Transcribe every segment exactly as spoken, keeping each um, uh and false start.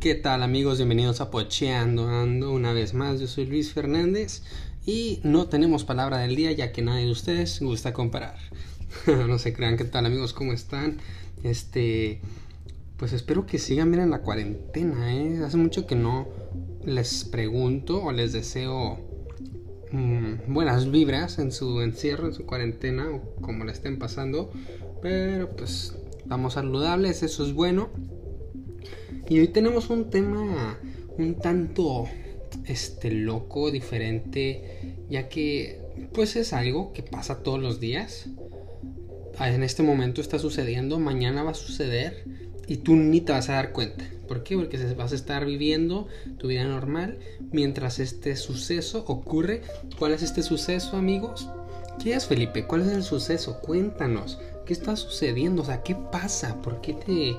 ¿Qué tal, amigos? Bienvenidos a Pocheando Ando una vez más. Yo soy Luis Fernández y no tenemos palabra del día, ya que nadie de ustedes gusta comparar. No se crean. ¿Qué tal, amigos? ¿Cómo están? Este, pues espero que sigan bien en la cuarentena, ¿eh? Hace mucho que no les pregunto o les deseo mmm, buenas vibras en su encierro, en su cuarentena, o como la estén pasando. Pero pues estamos saludables, eso es bueno. Y hoy tenemos un tema un tanto este loco, diferente, ya que pues es algo que pasa todos los días. En este momento está sucediendo, mañana va a suceder y tú ni te vas a dar cuenta. ¿Por qué? Porque vas a estar viviendo tu vida normal mientras este suceso ocurre. ¿Cuál es este suceso, amigos? ¿Qué es, Felipe? ¿Cuál es el suceso? Cuéntanos. ¿Qué está sucediendo? O sea, ¿qué pasa? ¿Por qué te,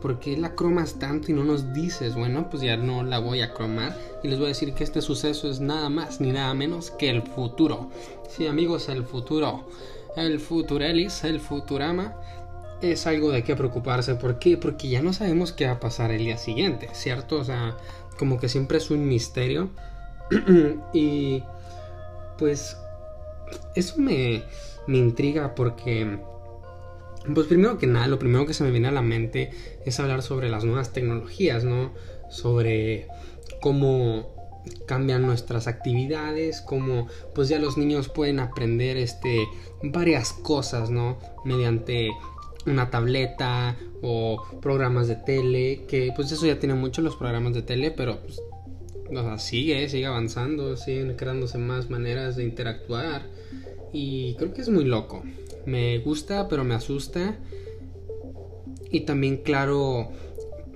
por qué la cromas tanto y no nos dices? Bueno, pues ya no la voy a cromar y les voy a decir que este suceso es nada más ni nada menos que el futuro. Sí, amigos, el futuro, el futurelis, el futurama, es algo de qué preocuparse. ¿Por qué? Porque ya no sabemos qué va a pasar el día siguiente, ¿cierto? O sea, como que siempre es un misterio. Y pues eso me, me intriga porque... Pues primero que nada, lo primero que se me viene a la mente es hablar sobre las nuevas tecnologías, ¿no? Sobre cómo cambian nuestras actividades, cómo pues ya los niños pueden aprender este, varias cosas, ¿no? Mediante una tableta o programas de tele, que pues eso ya tiene mucho los programas de tele, pero pues o sea, sigue, sigue avanzando, siguen creándose más maneras de interactuar y creo que es muy loco. Me gusta, pero me asusta. Y también, claro,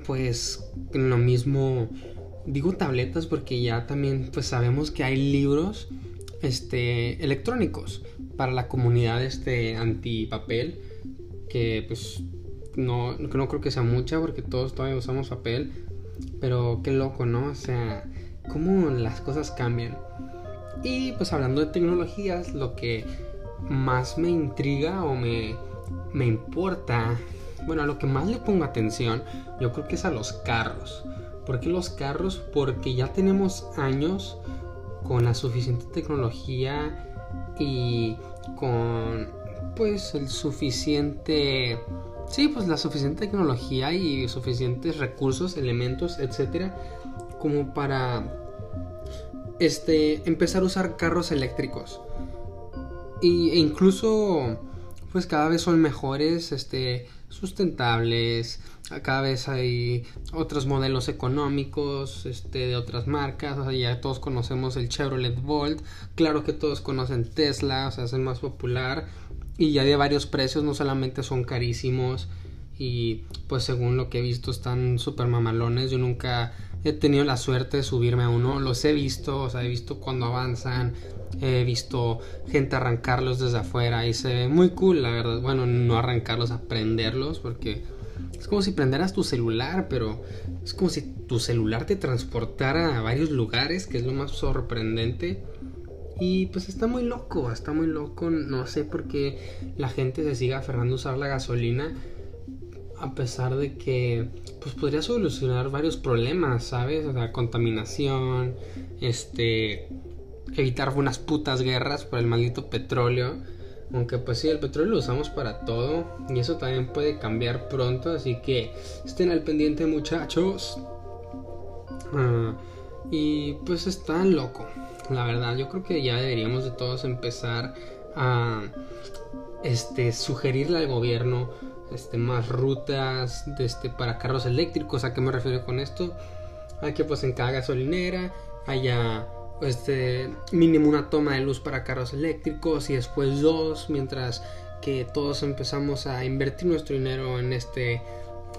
pues lo mismo digo tabletas, porque ya también pues sabemos que hay libros este electrónicos para la comunidad este antipapel, que pues no, no creo que sea mucha porque todos todavía usamos papel, pero qué loco, ¿no? O sea, cómo las cosas cambian. Y pues hablando de tecnologías, lo que más me intriga o me, me importa, bueno, a lo que más le pongo atención, yo creo que es a los carros. ¿Por qué los carros? Porque ya tenemos años con la suficiente tecnología y con pues el suficiente, sí, pues la suficiente tecnología y suficientes recursos, elementos, etcétera, como para este empezar a usar carros eléctricos. E incluso pues cada vez son mejores, este, sustentables, cada vez hay otros modelos económicos, este, de otras marcas, o sea, ya todos conocemos el Chevrolet Bolt, claro que todos conocen Tesla, o sea, es el más popular y ya de varios precios, no solamente son carísimos y pues según lo que he visto están súper mamalones. Yo nunca he tenido la suerte de subirme a uno, los he visto, o sea, he visto cuando avanzan, he visto gente arrancarlos desde afuera y se ve muy cool, la verdad. Bueno, no arrancarlos, aprenderlos, porque es como si prenderas tu celular, pero es como si tu celular te transportara a varios lugares, que es lo más sorprendente. Y pues está muy loco, está muy loco, no sé por qué la gente se sigue aferrando a usar la gasolina, a pesar de que pues podría solucionar varios problemas, ¿sabes? O sea, contaminación, este, evitar unas putas guerras por el maldito petróleo. Aunque pues sí, el petróleo lo usamos para todo y eso también puede cambiar pronto, así que estén al pendiente, muchachos. Uh, y pues está loco, la verdad. Yo creo que ya deberíamos de todos empezar a este, sugerirle al gobierno Este, más rutas de este, para carros eléctricos. ¿A qué me refiero con esto? A que pues en cada gasolinera haya este, mínimo una toma de luz para carros eléctricos y después dos, mientras que todos empezamos a invertir nuestro dinero en este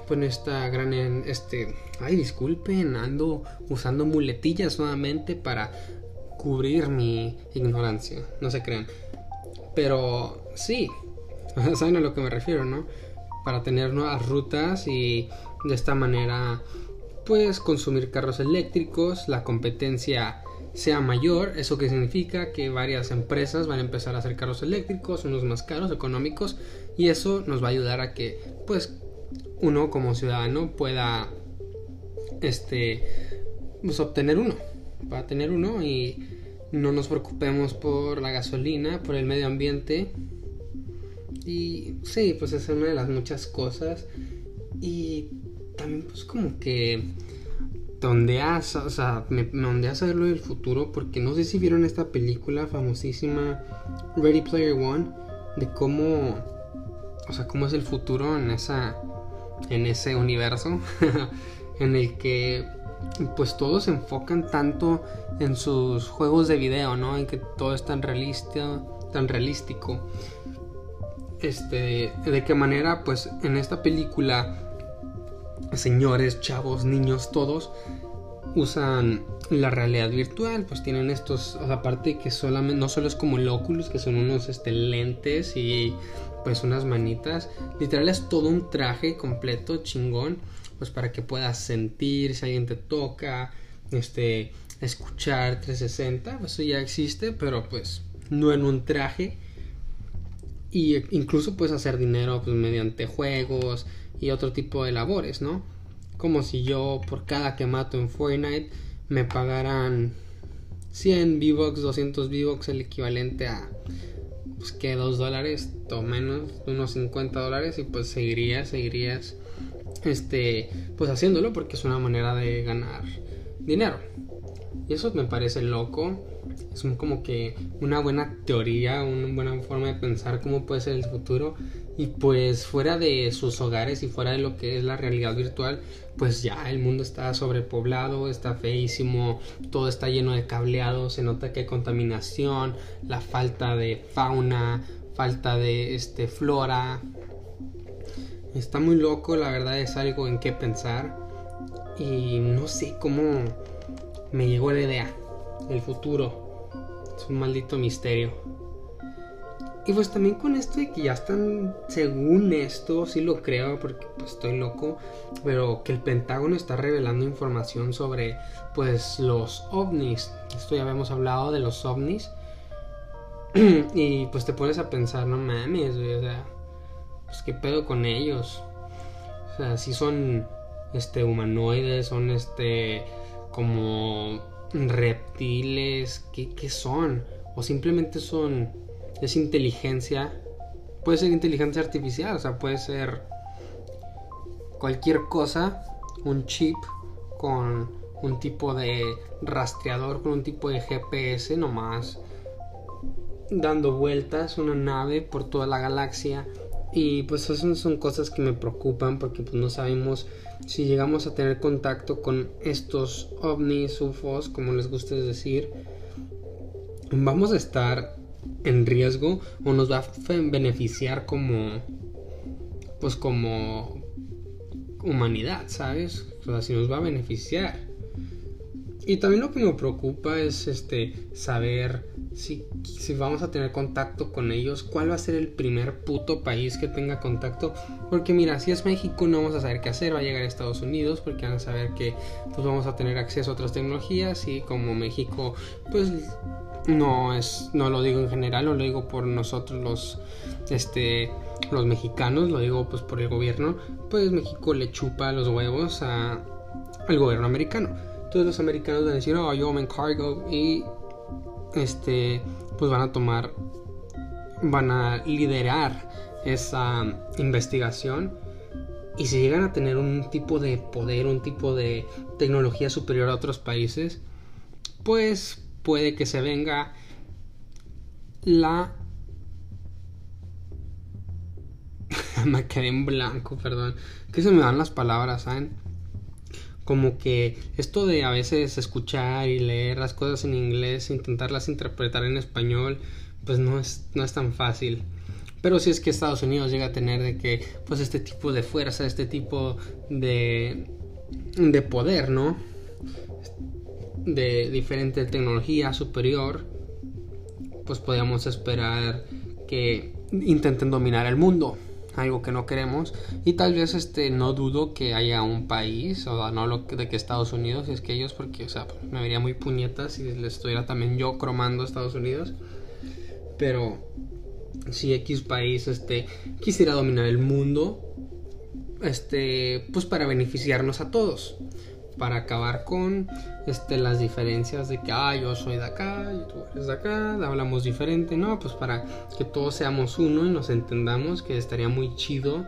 pues en esta gran en este ay disculpen ando usando muletillas nuevamente para cubrir mi ignorancia, no se crean, pero sí saben a lo que me refiero, ¿no? Para tener nuevas rutas y de esta manera pues consumir carros eléctricos, la competencia sea mayor. Eso que significa que varias empresas van a empezar a hacer carros eléctricos, unos más caros, económicos, y eso nos va a ayudar a que pues uno como ciudadano pueda este, pues obtener uno, para tener uno y no nos preocupemos por la gasolina, por el medio ambiente. Y sí, pues es una de las muchas cosas. Y también pues como que te ondeas, o sea, me, me ondeas a ver lo del futuro, porque no sé si vieron esta película famosísima Ready Player One, de cómo, o sea, cómo es el futuro en esa, en ese universo en el que pues todos se enfocan tanto en sus juegos de video, ¿no? En que todo es tan realista, tan realístico. Este, de qué manera, pues en esta película, señores, chavos, niños, todos usan la realidad virtual. Pues tienen estos, o sea, aparte que solamente, no solo es como el Oculus, que son unos este, lentes y pues unas manitas. Literal es todo un traje completo, chingón, pues para que puedas sentir si alguien te toca, este, escuchar trescientos sesenta, pues eso ya existe, pero pues no en un traje. Y incluso puedes hacer dinero pues mediante juegos y otro tipo de labores, ¿no? Como si yo por cada que mato en Fortnite me pagaran cien V-bucks, doscientos V-bucks, el equivalente a pues que dos dólares o menos, unos cincuenta dólares, y pues seguirías, seguirías este pues haciéndolo porque es una manera de ganar dinero. Y eso me parece loco. Es como que una buena teoría, una buena forma de pensar cómo puede ser el futuro. Y pues fuera de sus hogares y fuera de lo que es la realidad virtual, pues ya el mundo está sobrepoblado, está feísimo, todo está lleno de cableado, se nota que hay contaminación, la falta de fauna, falta de este, flora. Está muy loco, la verdad es algo en qué pensar. Y no sé cómo me llegó la idea. El futuro es un maldito misterio. Y pues también con esto de que ya están, según esto, sí lo creo porque pues estoy loco, pero que el Pentágono está revelando información sobre pues los ovnis. Esto ya habíamos hablado de los ovnis. Y pues te pones a pensar, no mames, güey, o sea, pues qué pedo con ellos. O sea, si son este humanoides, son este como reptiles, ¿qué, qué son? O simplemente son, es inteligencia, puede ser inteligencia artificial, o sea, puede ser cualquier cosa, un chip con un tipo de rastreador, con un tipo de G P S nomás, dando vueltas, una nave por toda la galaxia. Y pues esas son cosas que me preocupan porque pues no sabemos si llegamos a tener contacto con estos ovnis, U F Os, como les guste decir. ¿Vamos a estar en riesgo o nos va a beneficiar como, pues como humanidad, sabes? O sea, si nos va a beneficiar. Y también lo que me preocupa es este saber si, si vamos a tener contacto con ellos, cuál va a ser el primer puto país que tenga contacto. Porque mira, si es México no vamos a saber qué hacer, va a llegar a Estados Unidos porque van a saber que pues vamos a tener acceso a otras tecnologías. Y como México, pues no es, no lo digo en general, no lo digo por nosotros los este los mexicanos, lo digo pues por el gobierno, pues México le chupa los huevos a, al gobierno americano. Entonces los americanos van a decir, oh, yo me encargo, y este pues van a tomar, van a liderar esa investigación. Y si llegan a tener un tipo de poder, un tipo de tecnología superior a otros países, pues puede que se venga la... me quedé en blanco, perdón, que se me van las palabras, ¿saben? Como que esto de a veces escuchar y leer las cosas en inglés, intentarlas interpretar en español, pues no es, no es tan fácil. Pero si es que Estados Unidos llega a tener de que, pues este tipo de fuerza, este tipo de, de poder, ¿no? De diferente tecnología superior, pues podríamos esperar que intenten dominar el mundo. Algo que no queremos. Y tal vez este no dudo que haya un país, o no lo que, de que Estados Unidos, es que ellos, porque o sea, me vería muy puñetas si les estuviera también yo cromando a Estados Unidos. Pero si X país este quisiera dominar el mundo, este pues para beneficiarnos a todos. para acabar con este, las diferencias de que, ah, yo soy de acá y tú eres de acá, hablamos diferente, no, pues para que todos seamos uno y nos entendamos, que estaría muy chido,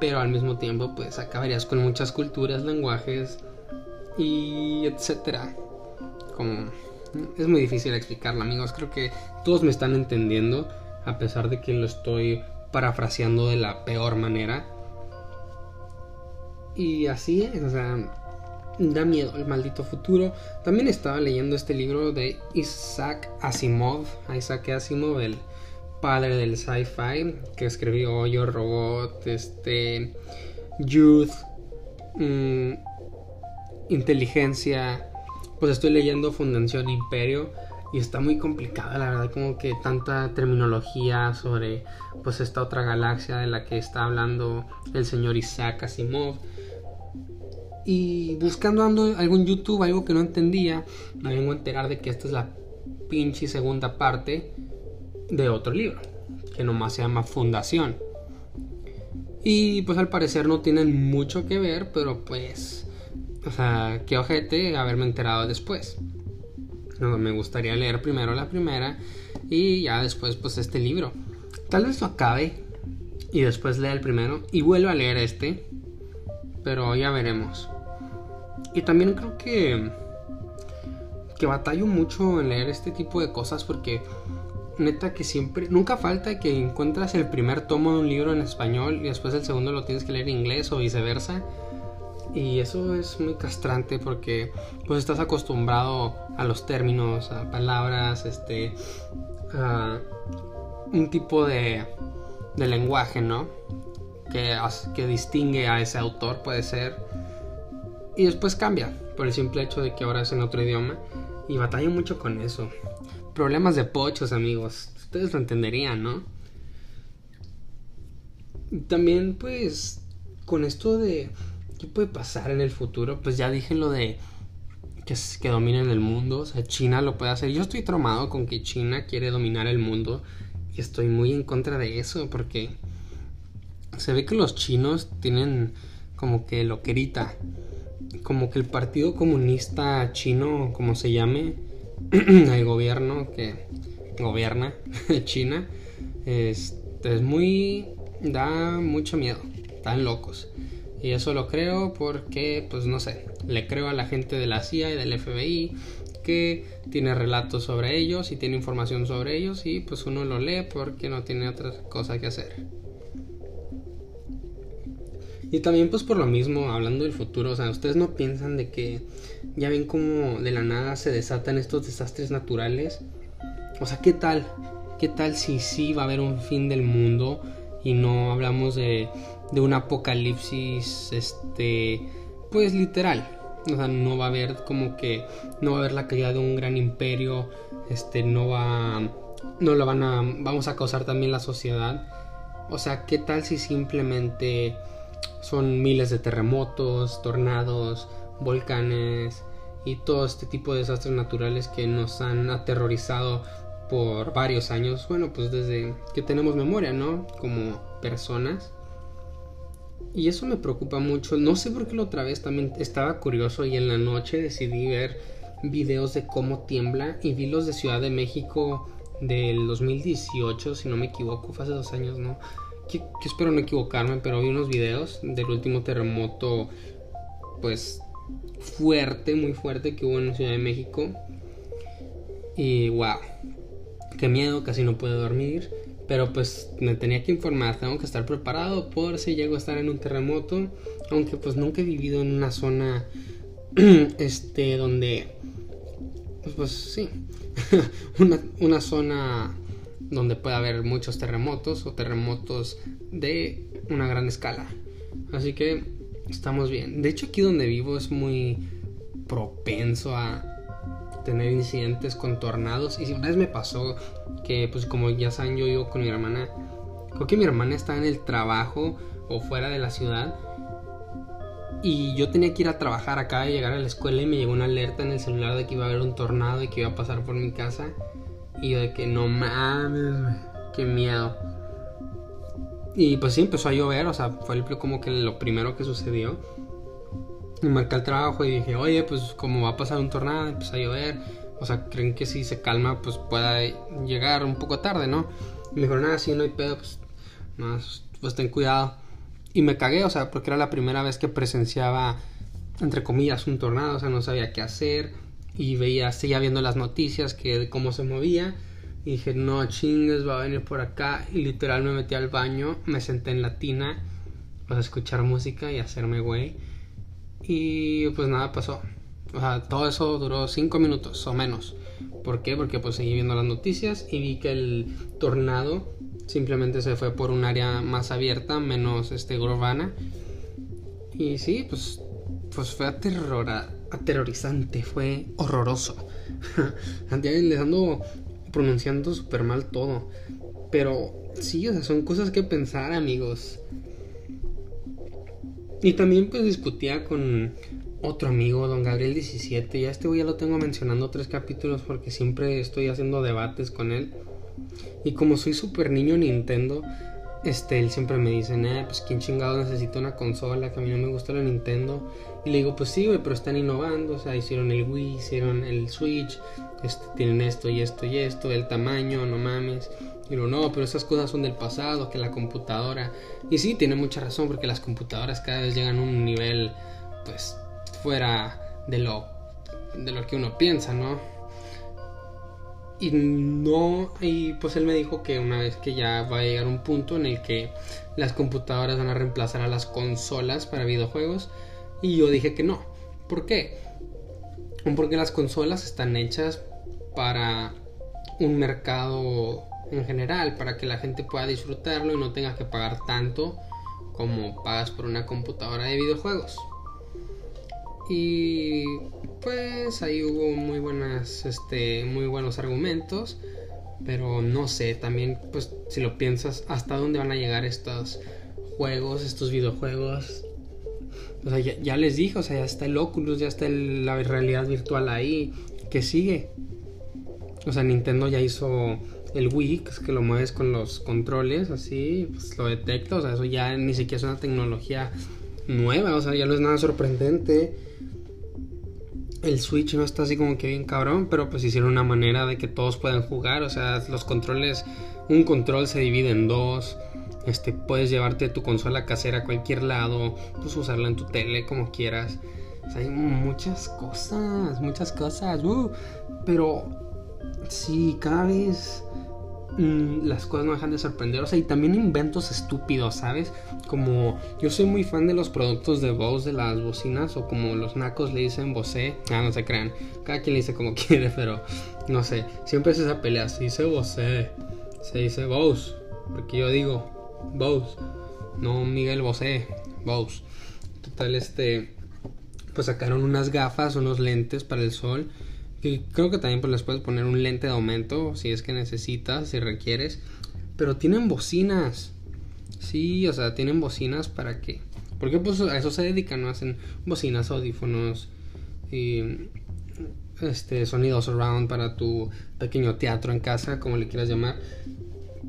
pero al mismo tiempo pues acabarías con muchas culturas, lenguajes y etcétera. Como es muy difícil explicarlo, amigos, creo que todos me están entendiendo a pesar de que lo estoy parafraseando de la peor manera. Y así es, o sea, da miedo el maldito futuro. También estaba leyendo este libro de Isaac Asimov, Isaac Asimov, el padre del sci-fi, que escribió Yo, Robot, este, Youth, mmm, Inteligencia. Pues estoy leyendo Fundación Imperio y está muy complicada, la verdad, como que tanta terminología sobre pues esta otra galaxia de la que está hablando el señor Isaac Asimov. Y buscando algún YouTube, algo que no entendía, me vengo a enterar de que esta es la pinche segunda parte de otro libro, que nomás se llama Fundación. Y pues al parecer no tienen mucho que ver, pero pues, o sea, qué ojete haberme enterado después. No, me gustaría leer primero la primera y ya después pues este libro. Tal vez lo acabe y después lea el primero y vuelva a leer este, pero ya veremos. Y también creo que que batallo mucho en leer este tipo de cosas, porque neta que siempre, nunca falta que encuentras el primer tomo de un libro en español y después el segundo lo tienes que leer en inglés o viceversa. Y eso es muy castrante porque pues estás acostumbrado a los términos, a palabras, este, a un tipo de, de lenguaje, ¿no? Que, que distingue a ese autor, puede ser. Y después cambia por el simple hecho de que ahora es en otro idioma. Y batallo mucho con eso. Problemas de pochos, amigos. Ustedes lo entenderían, ¿no? También pues con esto de ¿qué puede pasar en el futuro? Pues ya dije lo de que, que dominen el mundo. O sea, China lo puede hacer. Yo estoy traumado con que China quiere dominar el mundo y estoy muy en contra de eso, porque se ve que los chinos tienen como que loquerita, como que el Partido Comunista Chino, como se llame, el gobierno que gobierna China, es, es muy, da mucho miedo, están locos. Y eso lo creo porque, pues no sé, le creo a la gente de la C I A y del F B I que tiene relatos sobre ellos y tiene información sobre ellos, y pues uno lo lee porque no tiene otra cosa que hacer. Y también pues por lo mismo, hablando del futuro, o sea, ustedes no piensan de que ya ven como de la nada se desatan estos desastres naturales. O sea, ¿qué tal? ¿Qué tal si sí va a haber un fin del mundo y no hablamos de, de un apocalipsis, este, pues literal? O sea, no va a haber como que, no va a haber la caída de un gran imperio, este, no va, no lo van a, vamos a causar también la sociedad. O sea, ¿qué tal si simplemente son miles de terremotos, tornados, volcanes y todo este tipo de desastres naturales que nos han aterrorizado por varios años? Bueno, pues desde que tenemos memoria, ¿no? Como personas. Y eso me preocupa mucho. No sé por qué la otra vez también estaba curioso y en la noche decidí ver videos de cómo tiembla, y vi los de Ciudad de México del dos mil dieciocho, si no me equivoco, fue hace dos años, ¿no? Que, que espero no equivocarme, pero vi unos videos del último terremoto pues fuerte, muy fuerte que hubo en Ciudad de México. Y wow, qué miedo, casi no puedo dormir, pero pues me tenía que informar, tengo que estar preparado por si llego a estar en un terremoto, aunque pues nunca he vivido en una zona este donde pues, pues sí una, una zona donde puede haber muchos terremotos o terremotos de una gran escala. Así que estamos bien. De hecho, aquí donde vivo es muy propenso a tener incidentes con tornados. Y una vez me pasó que, pues como ya saben, yo vivo con mi hermana. Creo que mi hermana estaba en el trabajo o fuera de la ciudad, y yo tenía que ir a trabajar acá, de llegar a la escuela, y me llegó una alerta en el celular de que iba a haber un tornado y que iba a pasar por mi casa. Y yo de que no mames, qué miedo. Y pues sí, empezó a llover, o sea, fue el, como que lo primero que sucedió. le marqué al trabajo y dije, oye, pues como va a pasar un tornado, empieza a llover, o sea, ¿creen que si se calma, pues pueda llegar un poco tarde, no? Y me dijeron, nada, sí, no hay pedo, pues, no, pues ten cuidado. Y me cagué, o sea, porque era la primera vez que presenciaba, entre comillas, un tornado, o sea, no sabía qué hacer. Y veía, seguía viendo las noticias, que de cómo se movía. Y dije, no chingues, va a venir por acá. Y literal me metí al baño, me senté en la tina, o sea, escuchar música y hacerme güey. Y pues nada pasó. O sea, todo eso duró cinco minutos o menos. ¿Por qué? Porque pues seguí viendo las noticias y vi que el tornado simplemente se fue por un área más abierta, menos este, urbana. Y sí, pues, pues fue aterrora, aterrorizante, fue horroroso. Les ando pronunciando súper mal todo. Pero sí, o sea, son cosas que pensar, amigos. Y también pues discutía con otro amigo, don Gabriel diecisiete. Ya este güey ya lo tengo mencionando tres capítulos porque siempre estoy haciendo debates con él. Y como soy súper niño Nintendo, este, él siempre me dice, nah, pues quién chingado necesita una consola, que a mí no me gusta la Nintendo. Y le digo, pues sí, güey, pero están innovando. O sea, hicieron el Wii, hicieron el Switch, este, tienen esto y esto y esto, el tamaño, no mames. Y digo, no, pero esas cosas son del pasado, que la computadora... Y sí, tiene mucha razón, porque las computadoras cada vez llegan a un nivel, pues, fuera de lo, de lo que uno piensa, ¿no? Y no... Y pues él me dijo que una vez que ya va a llegar un punto en el que las computadoras van a reemplazar a las consolas para videojuegos. Y yo dije que no. ¿Por qué? Porque las consolas están hechas para un mercado... en general, para que la gente pueda disfrutarlo y no tengas que pagar tanto como pagas por una computadora de videojuegos. Y pues ahí hubo muy buenas, este, muy buenos argumentos, pero no sé, también pues si lo piensas, hasta dónde van a llegar estos juegos, estos videojuegos. O sea, ya, ya les dije, o sea, ya está el Oculus, ya está el, la realidad virtual ahí, ¿qué sigue? O sea, Nintendo ya hizo el Wii, que es que lo mueves con los controles, así, pues lo detecta, o sea, eso ya ni siquiera es una tecnología nueva, o sea, ya no es nada sorprendente. El Switch no está así como que bien cabrón, pero pues hicieron una manera de que todos puedan jugar, o sea, los controles, un control se divide en dos, este, puedes llevarte tu consola casera a cualquier lado, puedes usarla en tu tele como quieras, o sea, hay muchas cosas, muchas cosas, uh, pero... sí, cada vez mmm, las cosas no dejan de sorprender. O sea, y también inventos estúpidos, ¿sabes? Como yo soy muy fan de los productos de Bose, de las bocinas, o como los nacos le dicen Bose. Ah, no se crean, cada quien le dice como quiere, pero no sé, siempre es esa pelea. Se dice Bose, se dice Bose, porque yo digo Bose, no Miguel Bose, Bose. Total, este, pues sacaron unas gafas, unos lentes para el sol. Y creo que también pues les puedes poner un lente de aumento si es que necesitas, si requieres. Pero tienen bocinas. Sí, o sea, tienen bocinas para qué. Porque pues a eso se dedican, ¿no? Hacen bocinas, audífonos y este sonido surround para tu pequeño teatro en casa, como le quieras llamar.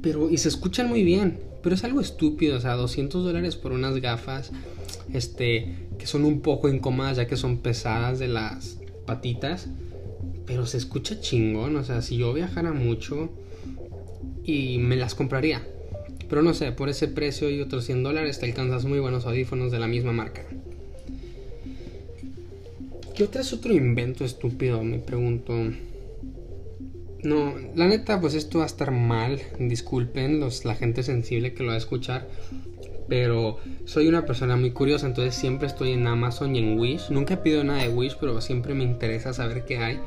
Pero, y se escuchan muy bien. Pero es algo estúpido, o sea, doscientos dólares por unas gafas, este, que son un poco incómodas ya que son pesadas de las patitas. Pero se escucha chingón, o sea, si yo viajara mucho y me las compraría. Pero no sé, por ese precio y otros cien dólares te alcanzas muy buenos audífonos de la misma marca. ¿Qué otro es otro invento estúpido? Me pregunto. No, la neta, pues esto va a estar mal. Disculpen los, la gente sensible que lo va a escuchar. Pero soy una persona muy curiosa, entonces siempre estoy en Amazon y en Wish. Nunca he pedido nada de Wish, pero siempre me interesa saber qué hay.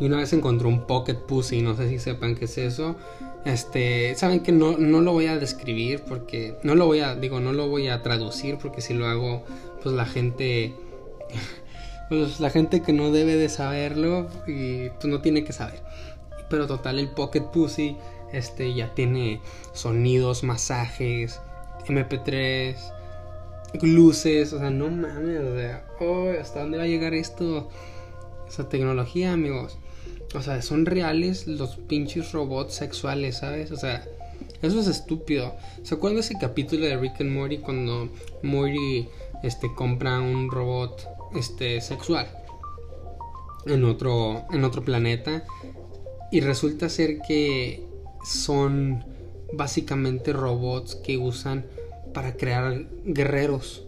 Y una vez encontré un Pocket Pussy, no sé si sepan qué es eso. Este, saben que no, no lo voy a describir porque... No lo voy a, digo, no lo voy a traducir porque si lo hago, pues la gente... Pues la gente que no debe de saberlo y pues no tiene que saber. Pero total, el Pocket Pussy este, ya tiene sonidos, masajes, eme pe tres, luces, o sea, no mames, o sea, oh, ¿hasta dónde va a llegar esto? Esa tecnología, amigos. O sea, son reales los pinches robots sexuales, ¿sabes? O sea, Eso es estúpido. ¿Se acuerdan de ese capítulo de Rick and Morty cuando Morty este, compra un robot este, sexual en otro, en otro planeta? Y resulta ser que son básicamente robots que usan para crear guerreros.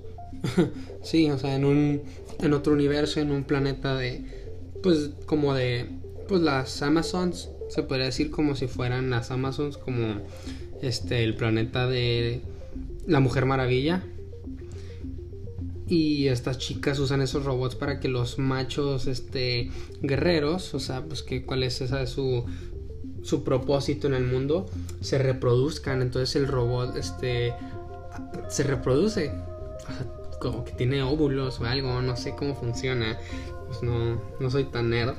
Sí, o sea, en un en otro universo, en un planeta de, pues, como de, pues, las Amazons, se podría decir como si fueran las Amazons, como, este, el planeta de la Mujer Maravilla. Y estas chicas usan esos robots para que los machos, este, guerreros, o sea, pues, que, ¿cuál es esa de su... su propósito en el mundo? Se reproduzcan. Entonces el robot este se reproduce, como que tiene óvulos o algo, no sé cómo funciona, pues no, no soy tan nerd,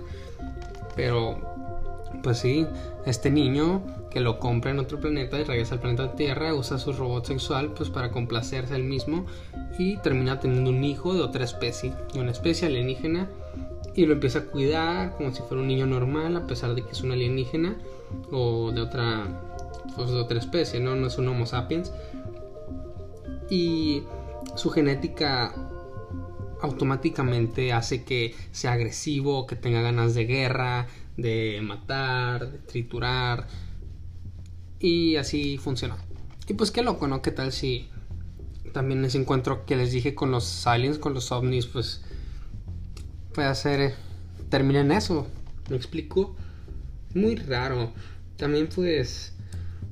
pero pues sí, este niño que lo compra en otro planeta y regresa al planeta Tierra, usa su robot sexual pues para complacerse él mismo y termina teniendo un hijo de otra especie, de una especie alienígena, y lo empieza a cuidar como si fuera un niño normal, a pesar de que es un alienígena o de otra, pues de otra especie, ¿no? No es un Homo sapiens. Y su genética automáticamente hace que sea agresivo, que tenga ganas de guerra, de matar, de triturar. Y así funciona. Y pues qué loco, ¿no? ¿Qué tal si también ese encuentro que les dije con los aliens, con los ovnis, pues puede hacer, termina en eso? ¿Me explico? Muy raro. También pues,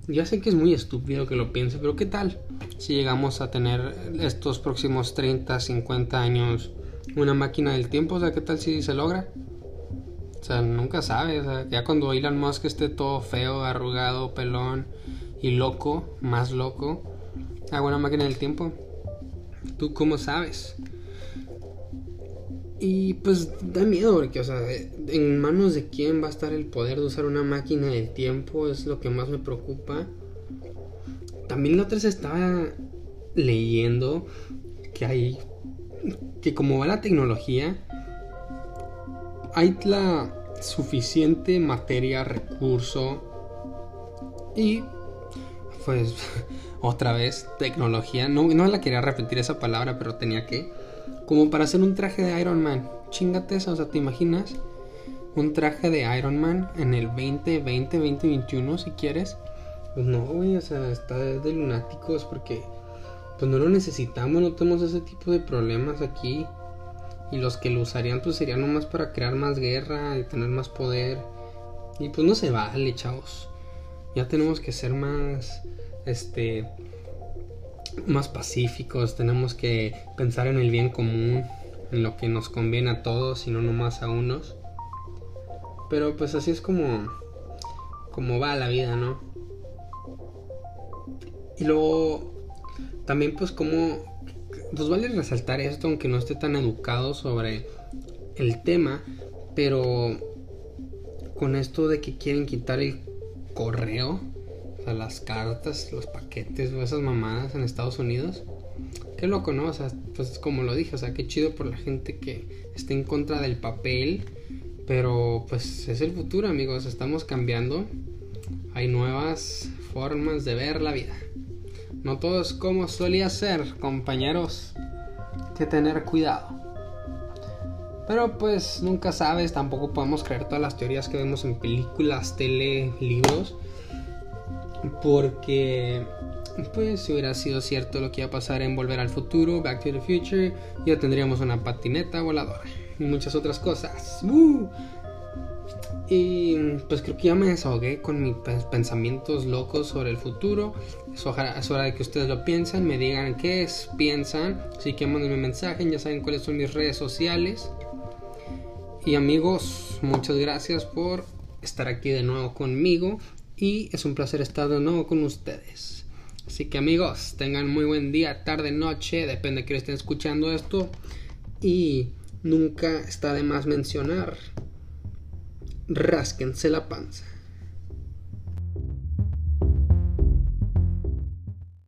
yo sé que es muy estúpido que lo piense, pero ¿qué tal si llegamos a tener estos próximos treinta, cincuenta años una máquina del tiempo? O sea, ¿qué tal si se logra? O sea, nunca sabes. O sea, ya cuando Elon Musk esté todo feo, arrugado, pelón y loco, más loco, hago una máquina del tiempo. ¿Tú cómo sabes? Y pues da miedo, porque, o sea, en manos de quién va a estar el poder de usar una máquina del tiempo, es lo que más me preocupa. También la otra se estaba leyendo que hay, que como va la tecnología, hay la suficiente materia, recurso y pues otra vez tecnología. No, no la quería repetir esa palabra, pero tenía que, como para hacer un traje de Iron Man. Chingate esa, o sea, ¿te imaginas? Un traje de Iron Man en el veinte veinte, veinte veintiuno, si quieres. Pues no, güey, o sea, está de lunáticos, porque pues no lo necesitamos, no tenemos ese tipo de problemas aquí. Y los que lo usarían pues serían nomás para crear más guerra y tener más poder. Y pues no se vale, chavos. Ya tenemos que ser más, este... más pacíficos, tenemos que pensar en el bien común, en lo que nos conviene a todos y no nomás a unos. Pero pues así es como como va la vida, ¿no? Y luego también pues como nos vale resaltar esto, aunque no esté tan educado sobre el tema, pero con esto de que quieren quitar el correo, o sea, las cartas, los paquetes o esas mamadas en Estados Unidos. Qué loco, ¿no? O sea, pues como lo dije, o sea, qué chido por la gente que está en contra del papel. Pero pues es el futuro, amigos. Estamos cambiando. Hay nuevas formas de ver la vida. No todo es como solía ser, compañeros. Hay que tener cuidado. Pero pues nunca sabes, tampoco podemos creer todas las teorías que vemos en películas, tele, libros. Porque pues si hubiera sido cierto lo que iba a pasar en Volver al Futuro, Back to the Future, ya tendríamos una patineta voladora y muchas otras cosas. ¡Uh! Y pues creo que ya me desahogué con mis pensamientos locos sobre el futuro. Es hora, es hora de que ustedes lo piensen, me digan qué es, piensan. Así que mándenme mensajes, ya saben cuáles son mis redes sociales. Y amigos, muchas gracias por estar aquí de nuevo conmigo. Y es un placer estar de nuevo con ustedes. Así que amigos, tengan muy buen día, tarde, noche, depende de que estén escuchando esto. Y nunca está de más mencionar, rásquense la panza.